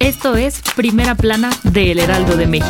Esto es Primera Plana de El Heraldo de México.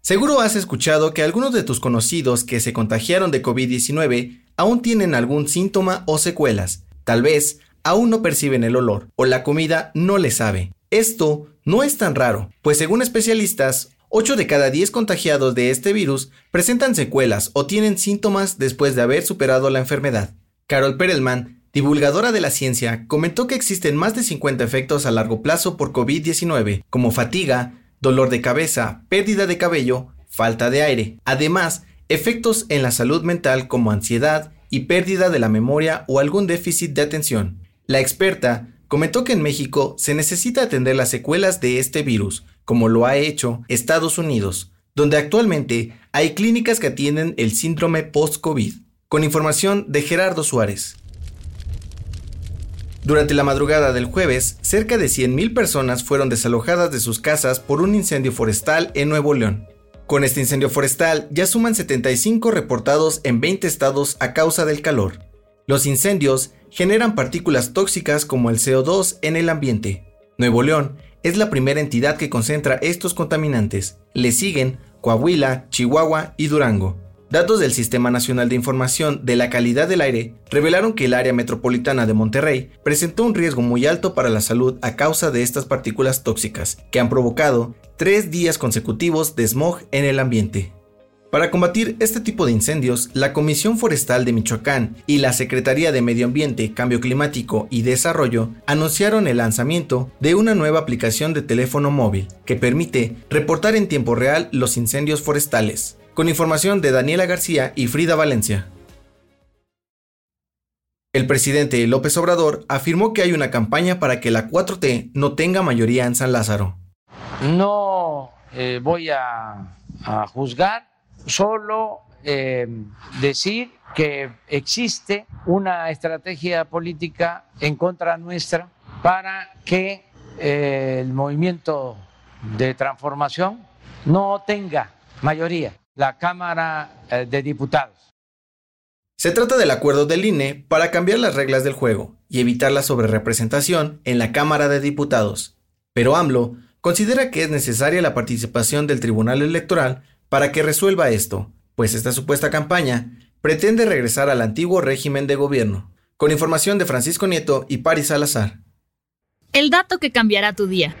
Seguro has escuchado que algunos de tus conocidos que se contagiaron de COVID-19 aún tienen algún síntoma o secuelas. Tal vez aún no perciben el olor o la comida no les sabe. Esto no es tan raro, pues según especialistas, 8 de cada 10 contagiados de este virus presentan secuelas o tienen síntomas después de haber superado la enfermedad. Carol Perelman, divulgadora de la ciencia, comentó que existen más de 50 efectos a largo plazo por COVID-19, como fatiga, dolor de cabeza, pérdida de cabello, falta de aire. Además, efectos en la salud mental como ansiedad y pérdida de la memoria o algún déficit de atención. La experta comentó que en México se necesita atender las secuelas de este virus, como lo ha hecho Estados Unidos, donde actualmente hay clínicas que atienden el síndrome post-COVID. Con información de Gerardo Suárez. Durante la madrugada del jueves, cerca de 100.000 personas fueron desalojadas de sus casas por un incendio forestal en Nuevo León. Con este incendio forestal ya suman 75 reportados en 20 estados a causa del calor. Los incendios generan partículas tóxicas como el CO2 en el ambiente. Nuevo León es la primera entidad que concentra estos contaminantes. Le siguen Coahuila, Chihuahua y Durango. Datos del Sistema Nacional de Información de la Calidad del Aire revelaron que el área metropolitana de Monterrey presentó un riesgo muy alto para la salud a causa de estas partículas tóxicas, que han provocado 3 días consecutivos de smog en el ambiente. Para combatir este tipo de incendios, la Comisión Forestal de Michoacán y la Secretaría de Medio Ambiente, Cambio Climático y Desarrollo anunciaron el lanzamiento de una nueva aplicación de teléfono móvil que permite reportar en tiempo real los incendios forestales. Con información de Daniela García y Frida Valencia. El presidente López Obrador afirmó que hay una campaña para que la 4T no tenga mayoría en San Lázaro. No voy a juzgar. Solo decir que existe una estrategia política en contra nuestra para que el movimiento de transformación no tenga mayoría, la Cámara de Diputados. Se trata del acuerdo del INE para cambiar las reglas del juego y evitar la sobrerrepresentación en la Cámara de Diputados. Pero AMLO considera que es necesaria la participación del Tribunal Electoral para que resuelva esto, pues esta supuesta campaña pretende regresar al antiguo régimen de gobierno. Con información de Francisco Nieto y Paris Salazar. El dato que cambiará tu día.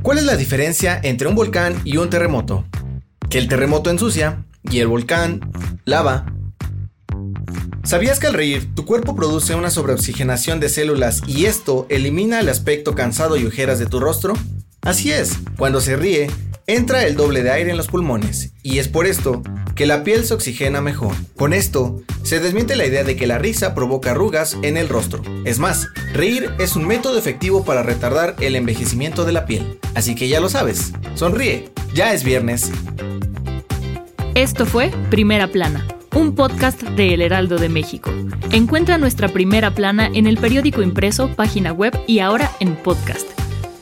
¿Cuál es la diferencia entre un volcán y un terremoto? Que el terremoto ensucia y el volcán lava. ¿Sabías que al reír, tu cuerpo produce una sobreoxigenación de células y esto elimina el aspecto cansado y ojeras de tu rostro? Así es, cuando se ríe, entra el doble de aire en los pulmones, y es por esto que la piel se oxigena mejor. Con esto, se desmiente la idea de que la risa provoca arrugas en el rostro. Es más, reír es un método efectivo para retardar el envejecimiento de la piel. Así que ya lo sabes, sonríe, ya es viernes. Esto fue Primera Plana, un podcast de El Heraldo de México. Encuentra nuestra Primera Plana en el periódico impreso, página web y ahora en podcast.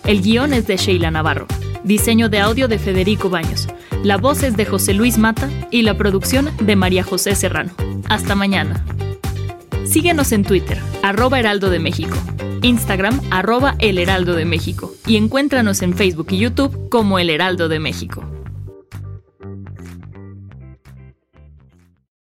El guión es de Sheila Navarro, diseño de audio de Federico Baños, la voz es de José Luis Mata y la producción de María José Serrano. Hasta mañana. Síguenos en Twitter, @heraldodemexico, Instagram, @elheraldodemexico y encuéntranos en Facebook y YouTube como El Heraldo de México.